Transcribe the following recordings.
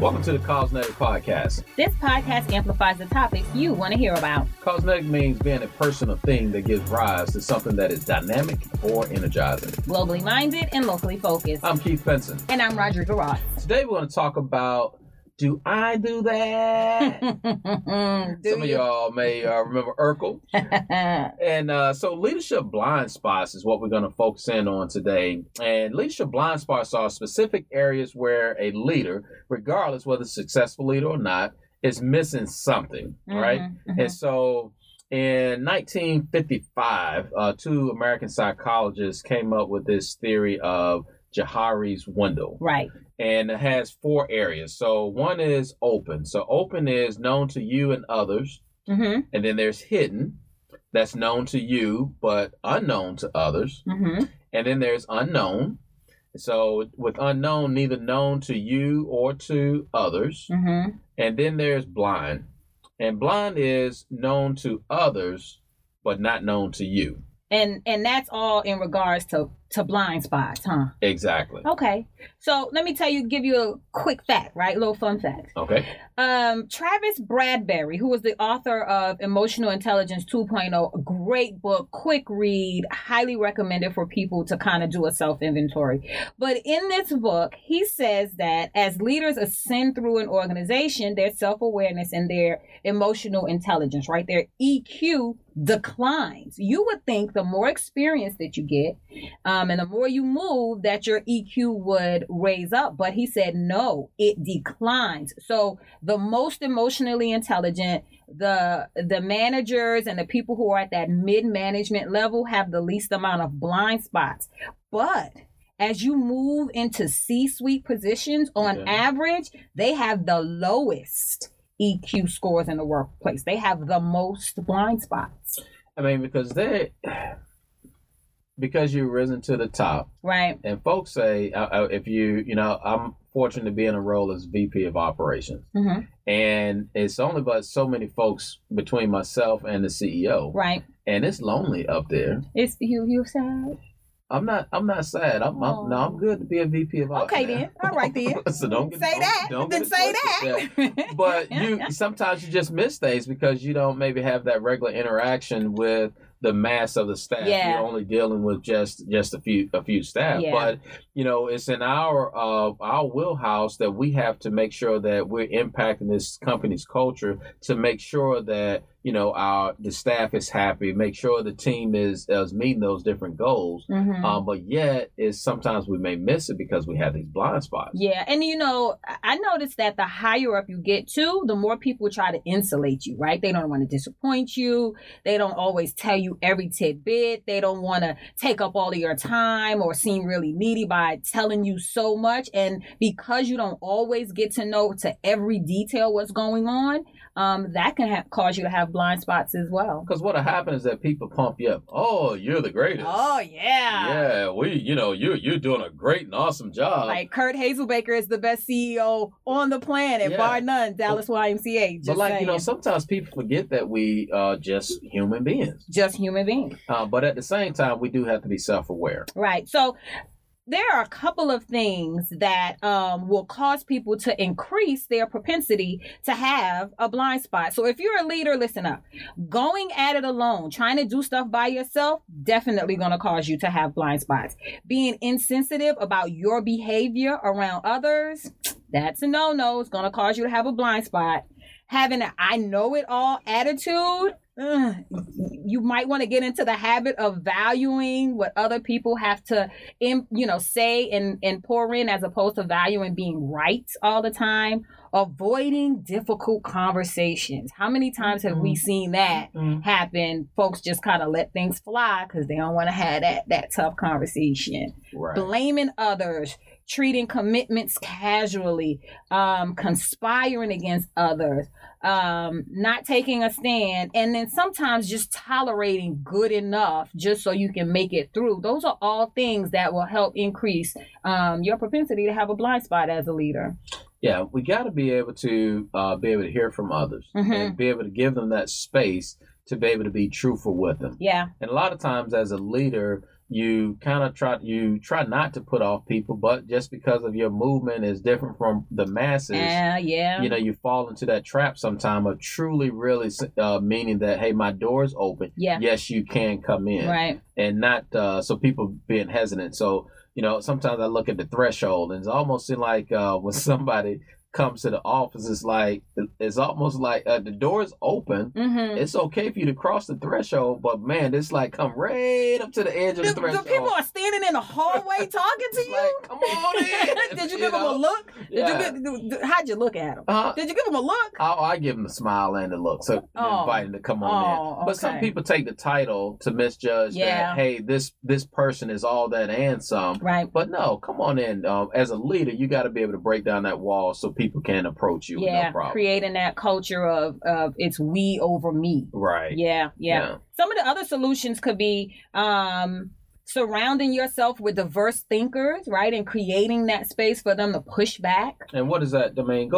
Welcome to the Cosmetic Podcast. This podcast amplifies the topics you want to hear about. Cosmetic means being a personal thing that gives rise to something that is dynamic or energizing. Globally minded and locally focused. I'm Keith Benson. And I'm Roger Garot. Today we're going to talk about, do I do that? Some of y'all may remember Urkel. And so leadership blind spots is what we're going to focus in on today. And leadership blind spots are specific areas where a leader, regardless whether successful leader or not, is missing something, right? Mm-hmm. And so in 1955, two American psychologists came up with this theory of Jahari's window. Right. And it has four areas. So one is open. So open is known to you and others. Mm-hmm. And then there's hidden. That's known to you, but unknown to others. Mm-hmm. And then there's unknown. So with unknown, neither known to you or to others. Mm-hmm. And then there's blind. And blind is known to others, but not known to you. And that's all in regards to blind spots, huh? Exactly. Okay. So let me give you a quick fact, right? A little fun fact. Okay. Travis Bradberry, who was the author of Emotional Intelligence 2.0, a great book, quick read, highly recommended for people to kind of do a self-inventory. But in this book, he says that as leaders ascend through an organization, their self-awareness and their emotional intelligence, right? Their EQ declines. You would think the more experience that you get, and the more you move, that your EQ would raise up. But he said, no, it declines. So the most emotionally intelligent, the managers and the people who are at that mid-management level have the least amount of blind spots. But as you move into C-suite positions, on average, they have the lowest EQ scores in the workplace. They have the most blind spots. I mean, because you've risen to the top. Right. And folks say, if I'm fortunate to be in a role as VP of operations. Mm-hmm. And it's only but so many folks between myself and the CEO. Right. And it's lonely up there. It's you sad? I'm not sad. I'm good to be a VP of ops. Okay then. All right then. So don't say that. But you sometimes you just miss things because you don't maybe have that regular interaction with the mass of the staff. Yeah. You're only dealing with just a few staff. Yeah. But it's in our wheelhouse that we have to make sure that we're impacting this company's culture to make sure that the staff is happy, make sure the team is meeting those different goals. Mm-hmm. But yet is sometimes we may miss it because we have these blind spots. Yeah. And, I noticed that the higher up you get to, the more people try to insulate you, right? They don't want to disappoint you. They don't always tell you every tidbit. They don't want to take up all of your time or seem really needy by telling you so much. And because you don't always get to know to every detail what's going on, that can cause you to have blind spots as well. Because what'll happen is that people pump you up. Oh, you're the greatest. Oh, yeah. Yeah, you're doing a great and awesome job. Like Kurt Hazelbaker is the best CEO on the planet, bar none, Dallas YMCA. But sometimes people forget that we are just human beings. Just human beings. But at the same time, we do have to be self-aware. Right. So there are a couple of things that will cause people to increase their propensity to have a blind spot. So if you're a leader, listen up. Going at it alone, trying to do stuff by yourself, definitely going to cause you to have blind spots. Being insensitive about your behavior around others, that's a no-no. It's going to cause you to have a blind spot. Having an I-know-it-all attitude, you might want to get into the habit of valuing what other people have to, say and pour in, as opposed to valuing being right all the time. Avoiding difficult conversations. How many times have we seen that happen? Folks just kind of let things fly because they don't want to have that tough conversation. Right. Blaming others. Treating commitments casually, conspiring against others, not taking a stand, and then sometimes just tolerating good enough just so you can make it through. Those are all things that will help increase your propensity to have a blind spot as a leader. Yeah, we got to be able to hear from others, mm-hmm. and be able to give them that space to be able to be truthful with them. Yeah. And a lot of times as a leader, You kind of try not to put off people, but just because of your movement is different from the masses, you know, you fall into that trap sometime of truly really meaning that, hey, my door's open. Yeah. Yes, you can come in. Right. And not so people being hesitant. So, you know, sometimes I look at the threshold and it's almost like when somebody comes to the office, it's almost like the door is open. Mm-hmm. It's okay for you to cross the threshold, but man, it's like come right up to the edge of the threshold. The people are standing in the hallway talking to you. Like, come on in. Did you give them a look? Yeah. How'd you look at them? Did you give them a look? I give them a smile and a look, so invite them to come on in. But some people take the title to misjudge that. Hey, this person is all that and some. Right. But no, come on in. As a leader, you got to be able to break down that wall so people can approach you with no problem. Creating that culture of it's we over me. Right. Yeah. Some of the other solutions could be surrounding yourself with diverse thinkers, right? And creating that space for them to push back. And what is that? I mean,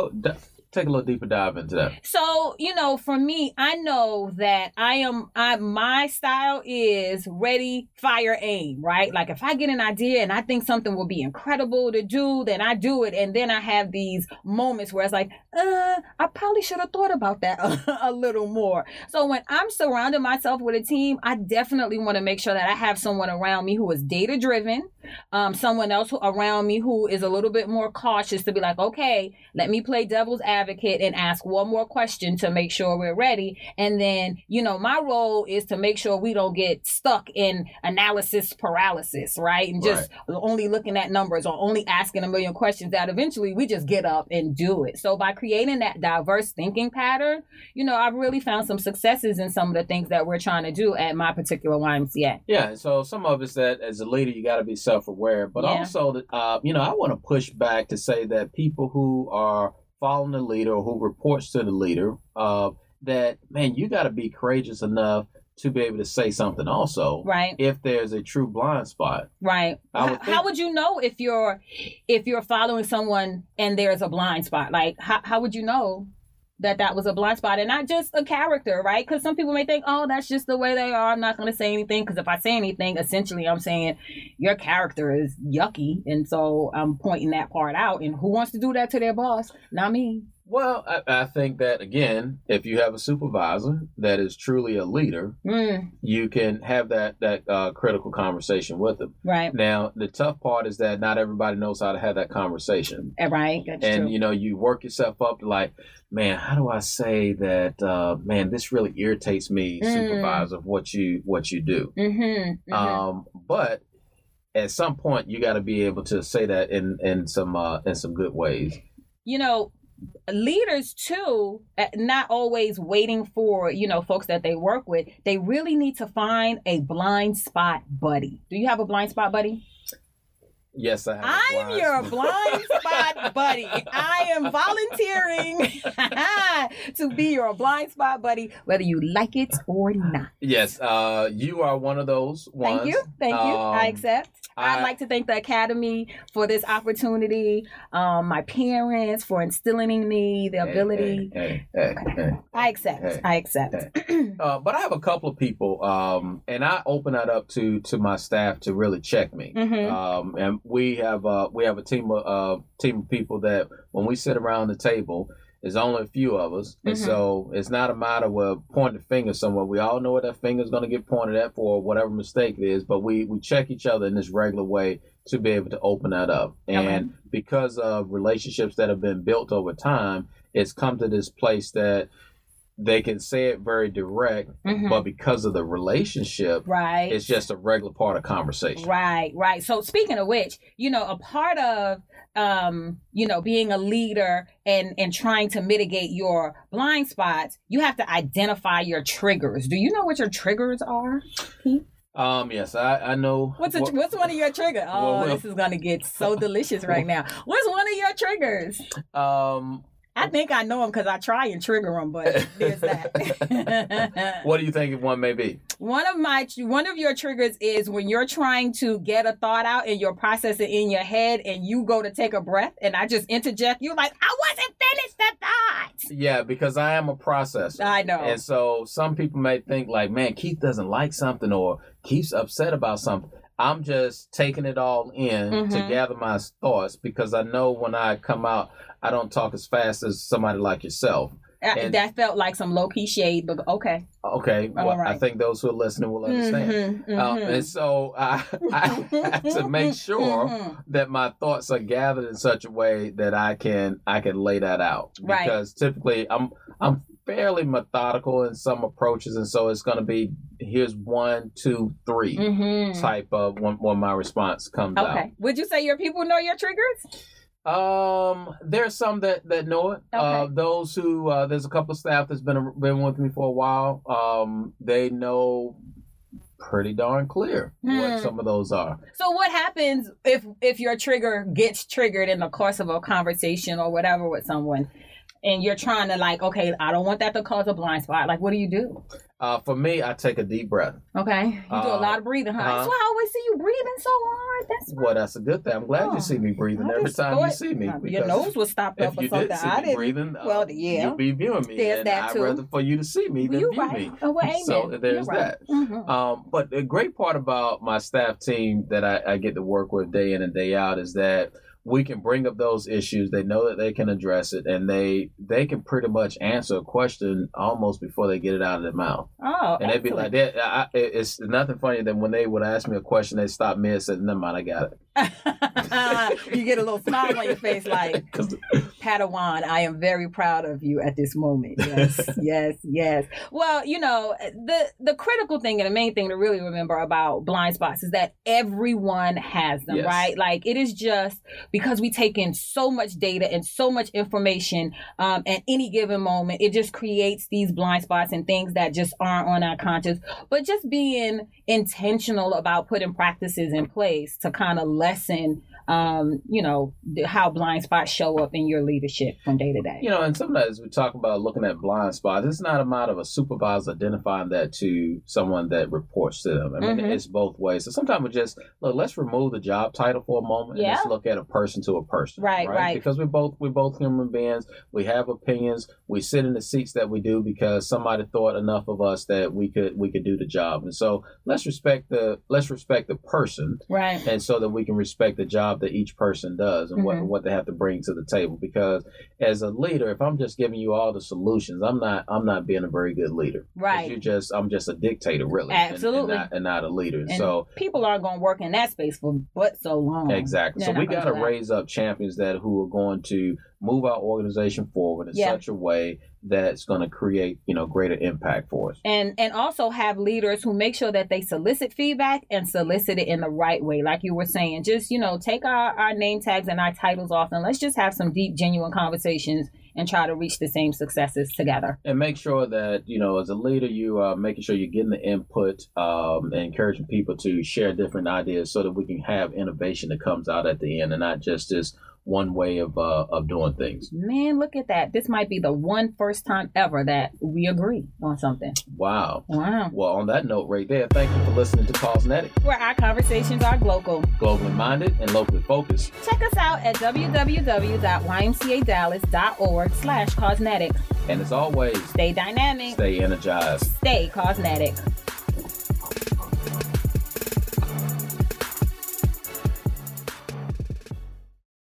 take a little deeper dive into that. So, you know, for me, I know that my style is ready, fire, aim, right? Like if I get an idea and I think something will be incredible to do, then I do it. And then I have these moments where it's like, I probably should have thought about that a little more. So when I'm surrounding myself with a team, I definitely want to make sure that I have someone around me who is data driven, someone else around me who is a little bit more cautious to be like, okay, let me play devil's advocate and ask one more question to make sure we're ready. And then, you know, my role is to make sure we don't get stuck in analysis paralysis, right? And just only looking at numbers or only asking a million questions that eventually we just get up and do it. So by creating that diverse thinking pattern, you know, I've really found some successes in some of the things that we're trying to do at my particular YMCA. Yeah. So some of it's that as a leader, you got to be self-aware, but also, you know, I want to push back to say that people who are following the leader or who reports to the leader, that, man, you got to be courageous enough to be able to say something also. Right. If there's a true blind spot. Right. How would you know if you're following someone and there's a blind spot? Like, how would you know that was a blind spot and not just a character, right? Because some people may think, oh, that's just the way they are. I'm not going to say anything because if I say anything, essentially I'm saying your character is yucky. And so I'm pointing that part out. And who wants to do that to their boss? Not me. Well, I think that, again, if you have a supervisor that is truly a leader, you can have that critical conversation with them. Right. Now, the tough part is that not everybody knows how to have that conversation. Right. That's true. You know, you work yourself up to like, man, how do I say that, man, this really irritates me, supervisor, of what you do. Mm-hmm. But at some point, you got to be able to say that in some good ways. You know, leaders too, not always waiting for, you know, folks that they work with. They really need to find a blind spot buddy. Do you have a blind spot buddy? Yes, I have. I'm your blind spot buddy. I am volunteering to be your blind spot buddy, whether you like it or not. Yes, you are one of those ones. Thank you. I accept. I'd like to thank the Academy for this opportunity, my parents for instilling in me the ability. I accept. But I have a couple of people, and I open that up to my staff to really check me. Mm-hmm. And we have a team of people that when we sit around the table, there's only a few of us. Mm-hmm. And so it's not a matter of pointing the finger somewhere. We all know what that finger's going to get pointed at for whatever mistake it is. But we check each other in this regular way to be able to open that up. And because of relationships that have been built over time, it's come to this place that they can say it very direct, but because of the relationship, it's just a regular part of conversation. Right. So speaking of which, you know, a part of, you know, being a leader and trying to mitigate your blind spots, you have to identify your triggers. Do you know what your triggers are, Pete? Yes, I know. What's one of your triggers? This is going to get so delicious right now. What's one of your triggers? I think I know them because I try and trigger them, but there's that. What do you think one may be? One of your triggers is when you're trying to get a thought out and you're processing in your head and you go to take a breath and I just interject. You're like, I wasn't finished the thought. Yeah, because I am a processor. I know. And so some people may think like, man, Keith doesn't like something or Keith's upset about something. I'm just taking it all in to gather my thoughts, because I know when I come out, I don't talk as fast as somebody like yourself. That felt like some low-key shade, but okay. Okay. Well, right. I think those who are listening will understand. And so I have to make sure that my thoughts are gathered in such a way that I can lay that out. Right. Because typically I'm fairly methodical in some approaches, and so it's going to be here's 1, 2, 3 type of when my response comes out. Okay. Would you say your people know your triggers? There's some that know it. Okay. Those who there's a couple of staff that's been with me for a while. They know pretty darn clear what some of those are. So what happens if your trigger gets triggered in the course of a conversation or whatever with someone, and you're trying to like, okay, I don't want that to cause a blind spot. Like, what do you do? For me, I take a deep breath. Okay. You do a lot of breathing, huh? That's why I always see you breathing so hard. That's why. Well, that's a good thing. I'm glad you see me breathing every time you see me. Your nose was stopped up or something. If you did see me breathing, you'll be viewing me. There's and that too. I'd rather for you to see me than view me. Oh, well, amen. So there's that. Mm-hmm. But the great part about my staff team that I get to work with day in and day out is that we can bring up those issues. They know that they can address it, and they can pretty much answer a question almost before they get it out of their mouth. Oh, and they'd be like, it's nothing funnier than when they would ask me a question, they stopped me and said, "Never mind, I got it." You get a little smile on your face, like, Padawan, I am very proud of you at this moment. Yes, yes, yes. Well, you know, the critical thing and the main thing to really remember about blind spots is that everyone has them, right? Like, it is just because we take in so much data and so much information at any given moment, it just creates these blind spots and things that just aren't on our conscious. But just being intentional about putting practices in place to kind of lessen, you know, how blind spots show up in your leadership from day to day. You know, and sometimes we talk about looking at blind spots. It's not a matter of a supervisor identifying that to someone that reports to them. I mean, it's both ways. So sometimes we just, look, let's remove the job title for a moment and let's look at a person to a person. Right. Because we're both human beings. We have opinions. We sit in the seats that we do because somebody thought enough of us that we could do the job. And so let's respect the person. Right. And so that we can respect the job that each person does and what they have to bring to the table. Because as a leader, if I'm just giving you all the solutions, I'm not being a very good leader. Right. I'm just a dictator, really. Absolutely. And not a leader. And so people aren't going to work in that space for but so long. Exactly. So we got to raise up champions who are going to move our organization forward in such a way that's going to create, you know, greater impact for us. And also have leaders who make sure that they solicit feedback and solicit it in the right way. Like you were saying, just, you know, take our name tags and our titles off, and let's just have some deep, genuine conversations and try to reach the same successes together. And make sure that, you know, as a leader, you are making sure you're getting the input and encouraging people to share different ideas so that we can have innovation that comes out at the end and not just this one way of doing things. Man, look at that. This might be the first time ever that we agree on something. Wow. Well, on that note right there, thank you for listening to Pausenetic, where our conversations are global, globally minded, and locally focused. Check us out at www.ymcadallas.org/Causenetic. And as always, stay dynamic, stay energized, stay Causenetic.